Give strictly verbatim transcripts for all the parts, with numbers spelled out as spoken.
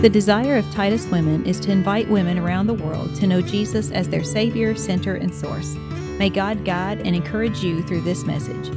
The desire of Titus Women is to invite women around the world to know Jesus as their Savior, Center, and Source. May God guide and encourage you through this message.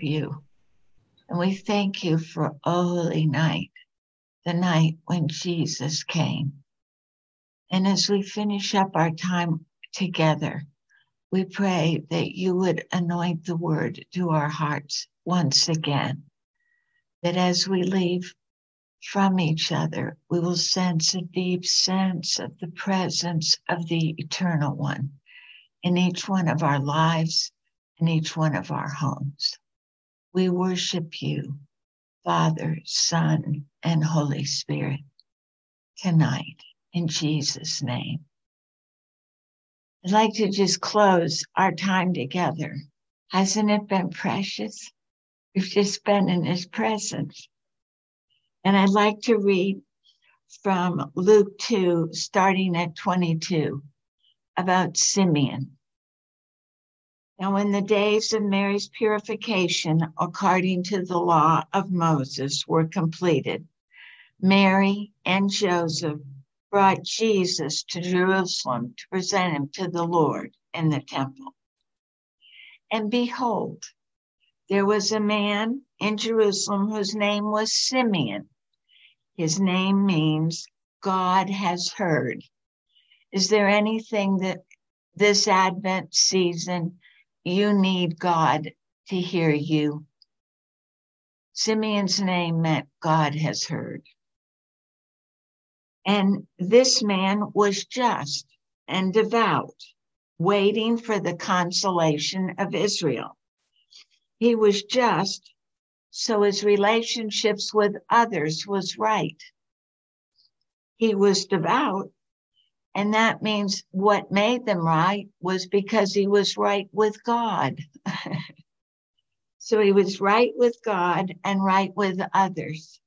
You, and we thank you for Holy Night, the night when Jesus came. And as we finish up our time together, we pray that you would anoint the word to our hearts once again, that as we leave from each other, we will sense a deep sense of the presence of the Eternal One in each one of our lives, in each one of our homes. We worship you, Father, Son, and Holy Spirit, tonight, in Jesus' name. I'd like to just close our time together. Hasn't it been precious? We've just been in his presence. And I'd like to read from Luke two, starting at twenty-two, about Simeon. Now, in the days of Mary's purification, according to the law of Moses, were completed, Mary and Joseph brought Jesus to Jerusalem to present him to the Lord in the temple. And behold, there was a man in Jerusalem whose name was Simeon. His name means God has heard. Is there anything that this Advent season you need God to hear you? Simeon's name meant God has heard. And this man was just and devout, waiting for the consolation of Israel. He was just, so his relationships with others was right. He was devout, and that means what made them right was because he was right with God. So he was right with God and right with others.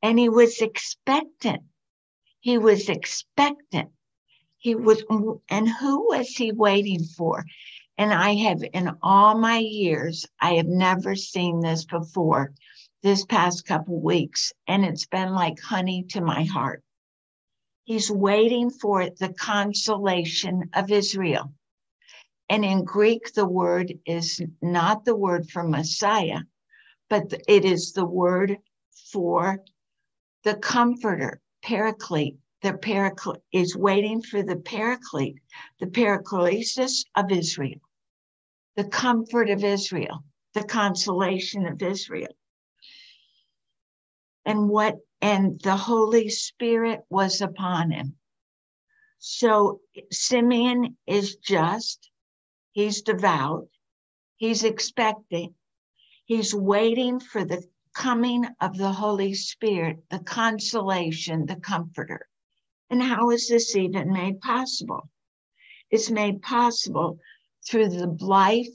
And he was expectant. He was expectant. He was, and who was he waiting for? And I have, in all my years, I have never seen this before, this past couple weeks. And it's been like honey to my heart. He's waiting for the consolation of Israel. And in Greek, the word is not the word for Messiah, but it is the word for the comforter, Paraclete. The Paraclete is waiting for the Paraclete, the Paraclesis of Israel, the comfort of Israel, the consolation of Israel. And what And the Holy Spirit was upon him. So Simeon is just, he's devout, he's expecting, he's waiting for the coming of the Holy Spirit, the consolation, the comforter. And how is this even made possible? It's made possible through the life,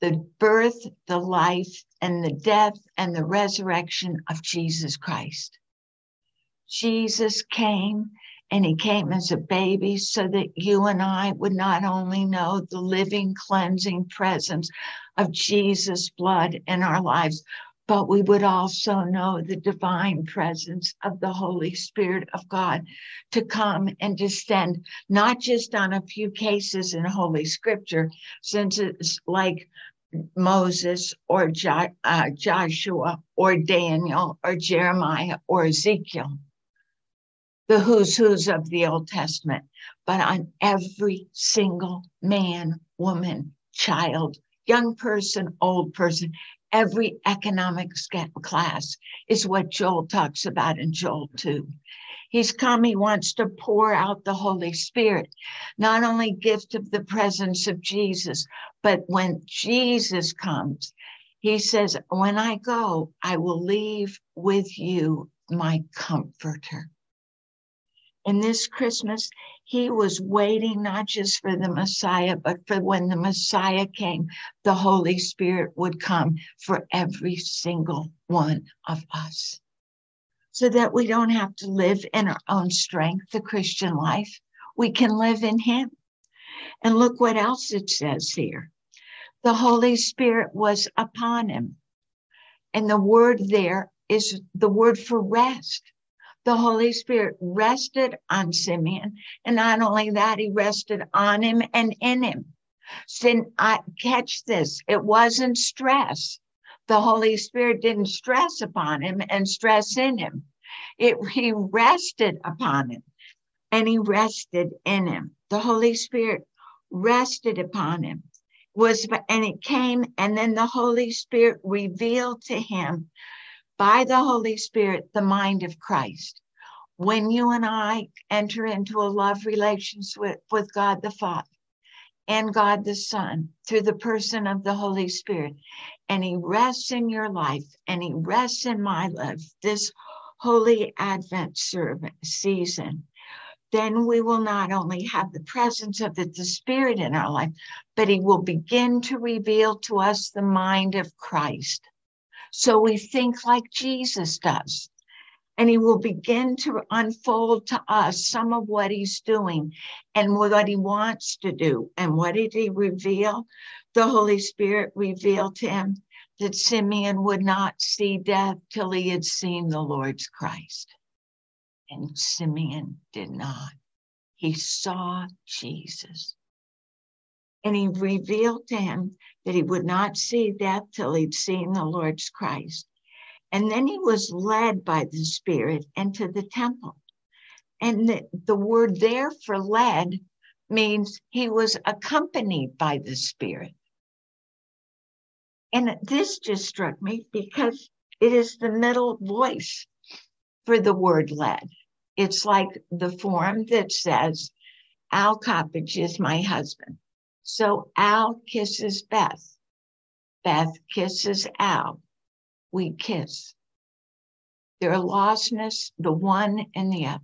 the birth, the life, and the death and the resurrection of Jesus Christ. Jesus came, and he came as a baby so that you and I would not only know the living, cleansing presence of Jesus' blood in our lives, but we would also know the divine presence of the Holy Spirit of God to come and descend, not just on a few cases in Holy Scripture, since it's like Moses or Jo- uh, Joshua or Daniel or Jeremiah or Ezekiel, the who's who's of the Old Testament, but on every single man, woman, child, young person, old person, every economic class is what Joel talks about in Joel two. He's come, he wants to pour out the Holy Spirit, not only gift of the presence of Jesus, but when Jesus comes, he says, when I go, I will leave with you my comforter. And this Christmas, he was waiting not just for the Messiah, but for when the Messiah came, the Holy Spirit would come for every single one of us, so that we don't have to live in our own strength, the Christian life. We can live in him. And look what else it says here. The Holy Spirit was upon him. And the word there is the word for rest. The Holy Spirit rested on Simeon. And not only that, he rested on him and in him. Sin, I, catch this. It wasn't stress. The Holy Spirit didn't stress upon him and stress in him. It, he rested upon him and he rested in him. The Holy Spirit rested upon him. Was, and it came, and then the Holy Spirit revealed to him by the Holy Spirit the mind of Christ. When you and I enter into a love relationship with, with God the Father and God the Son through the person of the Holy Spirit, and he rests in your life and he rests in my life this Holy Advent season, then we will not only have the presence of the, the Spirit in our life, but he will begin to reveal to us the mind of Christ. So we think like Jesus does. And he will begin to unfold to us some of what he's doing and what he wants to do. And what did he reveal? The Holy Spirit revealed to him that Simeon would not see death till he had seen the Lord's Christ. And Simeon did not. He saw Jesus. And he revealed to him that he would not see death till he'd seen the Lord's Christ. And then he was led by the Spirit into the temple. And the, the word there for led means he was accompanied by the Spirit. And this just struck me because it is the middle voice for the word led. It's like the form that says, Al Coppedge is my husband. So Al kisses Beth. Beth kisses Al. We kiss. Their lostness, the one and the other.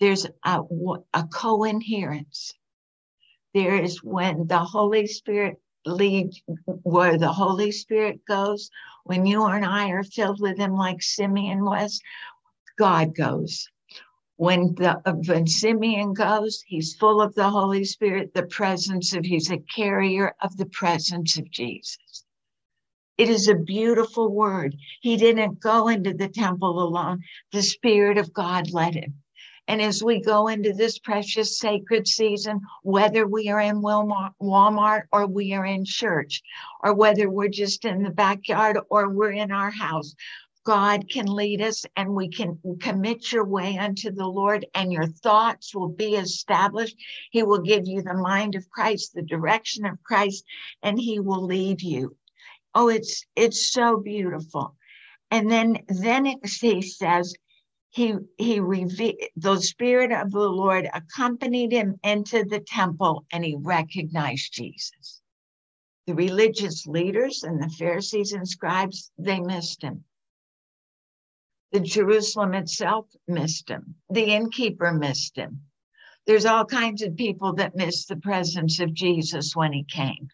There's a, a co-inherence. There is when the Holy Spirit leads, where the Holy Spirit goes, when you and I are filled with him like Simeon was, God goes. When, the, when Simeon goes, he's full of the Holy Spirit, the presence of, he's a carrier of the presence of Jesus. It is a beautiful word. He didn't go into the temple alone. The Spirit of God led him. And as we go into this precious sacred season, whether we are in Walmart or we are in church, or whether we're just in the backyard or we're in our house, God can lead us and we can commit your way unto the Lord and your thoughts will be established. He will give you the mind of Christ, the direction of Christ, and he will lead you. Oh, it's it's so beautiful. And then then it he says he he revealed the Spirit of the Lord accompanied him into the temple and he recognized Jesus. The religious leaders and the Pharisees and scribes, they missed him. The Jerusalem itself missed him. The innkeeper missed him. There's all kinds of people that missed the presence of Jesus when he came.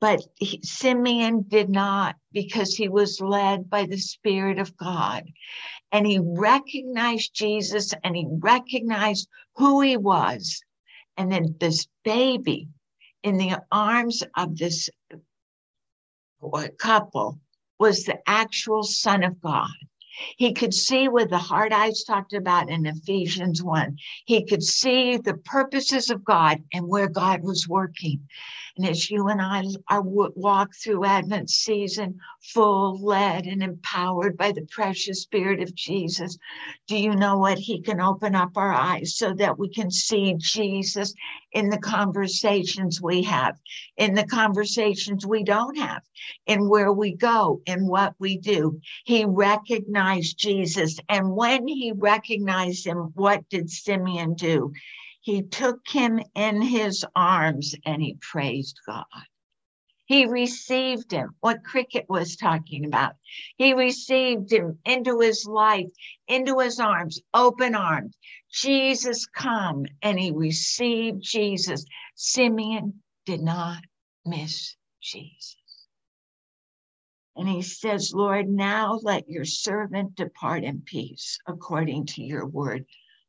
But he, Simeon did not, because he was led by the Spirit of God. And he recognized Jesus and he recognized who he was. And then this baby in the arms of this couple was the actual Son of God. He could see with the hard eyes talked about in Ephesians one. He could see the purposes of God and where God was working. And as you and I are walk through Advent season, full, led, and empowered by the precious Spirit of Jesus, do you know what? He can open up our eyes so that we can see Jesus in the conversations we have, in the conversations we don't have, in where we go, in what we do. He recognized Jesus. And when he recognized him, what did Simeon do? He took him in his arms and he praised God. He received him, what Cricket was talking about. He received him into his life, into his arms, open arms. Jesus come, and he received Jesus. Simeon did not miss Jesus. And he says, Lord, now let your servant depart in peace, according to your word.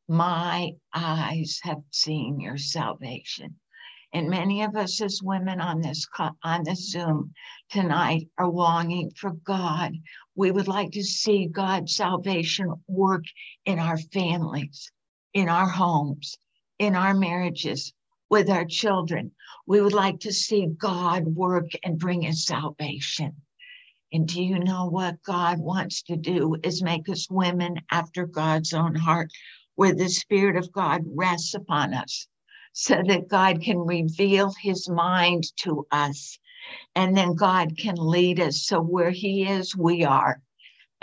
My eyes have seen your salvation. And many of us as women on this, on this Zoom tonight are longing for God. We would like to see God's salvation work in our families, in our homes, in our marriages, with our children. We would like to see God work and bring his salvation. And do you know what God wants to do is make us women after God's own heart, where the Spirit of God rests upon us so that God can reveal his mind to us. And then God can lead us. So where he is, we are.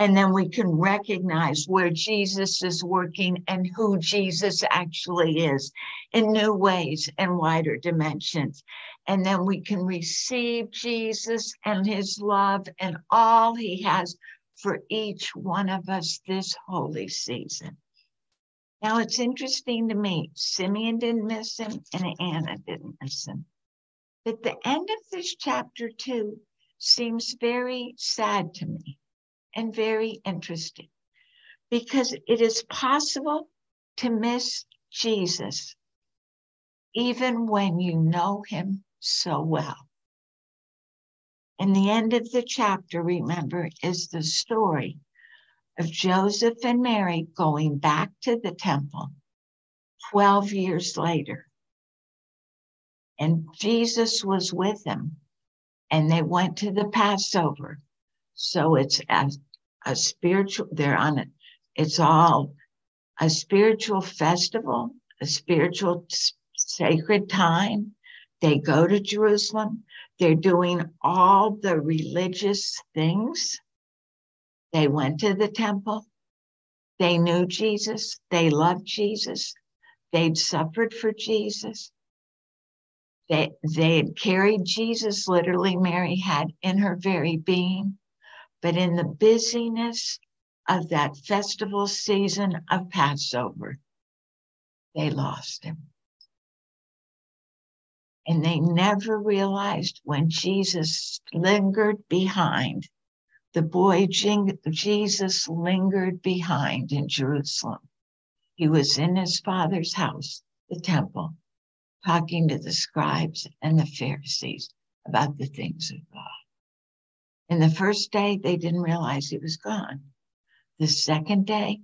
And then we can recognize where Jesus is working and who Jesus actually is in new ways and wider dimensions. And then we can receive Jesus and his love and all he has for each one of us this holy season. Now, it's interesting to me, Simeon didn't miss him and Anna didn't miss him. But the end of this chapter two seems very sad to me and very interesting, because it is possible to miss Jesus even when you know him so well. And the end of the chapter, remember, is the story of Joseph and Mary going back to the temple twelve years later. And Jesus was with them, and they went to the Passover. So it's a, a spiritual, they're on it. It's all a spiritual festival, a spiritual sacred time. They go to Jerusalem. They're doing all the religious things. They went to the temple. They knew Jesus. They loved Jesus. They'd suffered for Jesus. They, they had carried Jesus, literally Mary had, in her very being. But in the busyness of that festival season of Passover, they lost him. And they never realized when Jesus lingered behind, the boy Jesus lingered behind in Jerusalem. He was in his father's house, the temple, talking to the scribes and the Pharisees about the things of God. And the first day, they didn't realize he was gone. The second day,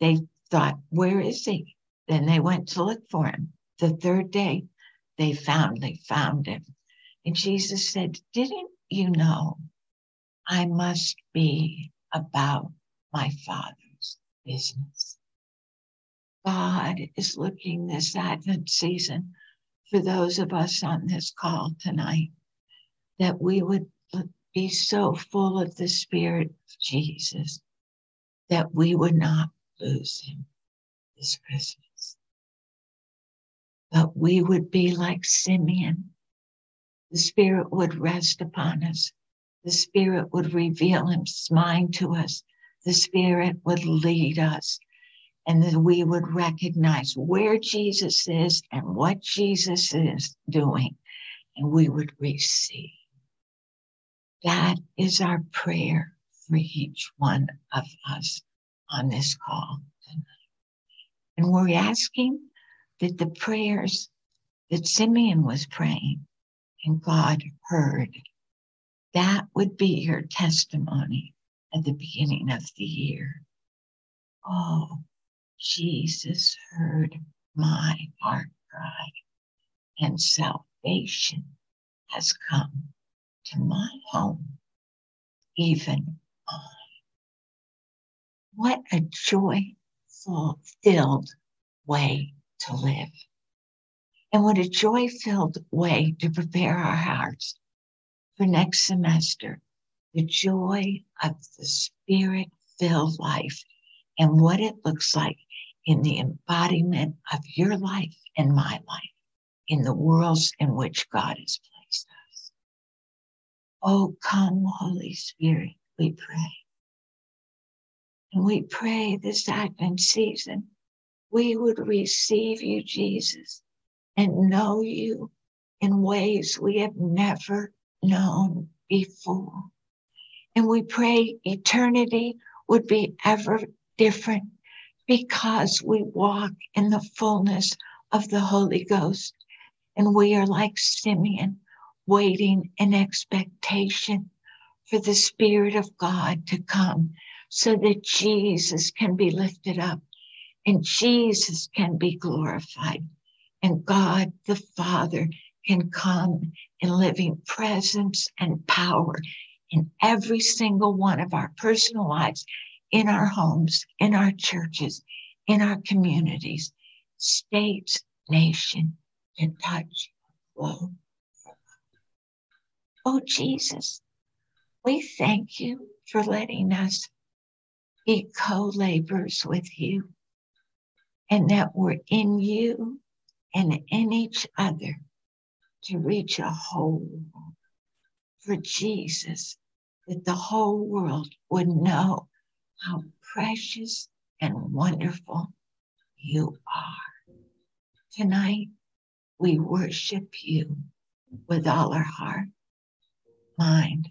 they thought, where is he? Then they went to look for him. The third day, they found, they found him. And Jesus said, didn't you know I must be about my Father's business? God is looking this Advent season for those of us on this call tonight, that we would be so full of the Spirit of Jesus that we would not lose him this Christmas. But we would be like Simeon. The Spirit would rest upon us. The Spirit would reveal his mind to us. The Spirit would lead us. And then we would recognize where Jesus is and what Jesus is doing. And we would receive. That is our prayer for each one of us on this call tonight. And we're asking that the prayers that Simeon was praying and God heard, that would be your testimony at the beginning of the year. Oh, Jesus heard my heart cry, and salvation has come to my home, even mine. What a joyful, filled way to live. And what a joy-filled way to prepare our hearts for next semester. The joy of the Spirit-filled life and what it looks like in the embodiment of your life and my life in the worlds in which God is placed. Oh, come, Holy Spirit, we pray. And we pray this Advent season, we would receive you, Jesus, and know you in ways we have never known before. And we pray eternity would be ever different because we walk in the fullness of the Holy Ghost, and we are like Simeon, waiting in expectation for the Spirit of God to come so that Jesus can be lifted up and Jesus can be glorified and God the Father can come in living presence and power in every single one of our personal lives, in our homes, in our churches, in our communities, states, nation to touch the globe. Oh, Jesus, we thank you for letting us be co-laborers with you, and that we're in you and in each other to reach a whole world for Jesus, that the whole world would know how precious and wonderful you are. Tonight, we worship you with all our heart, mind,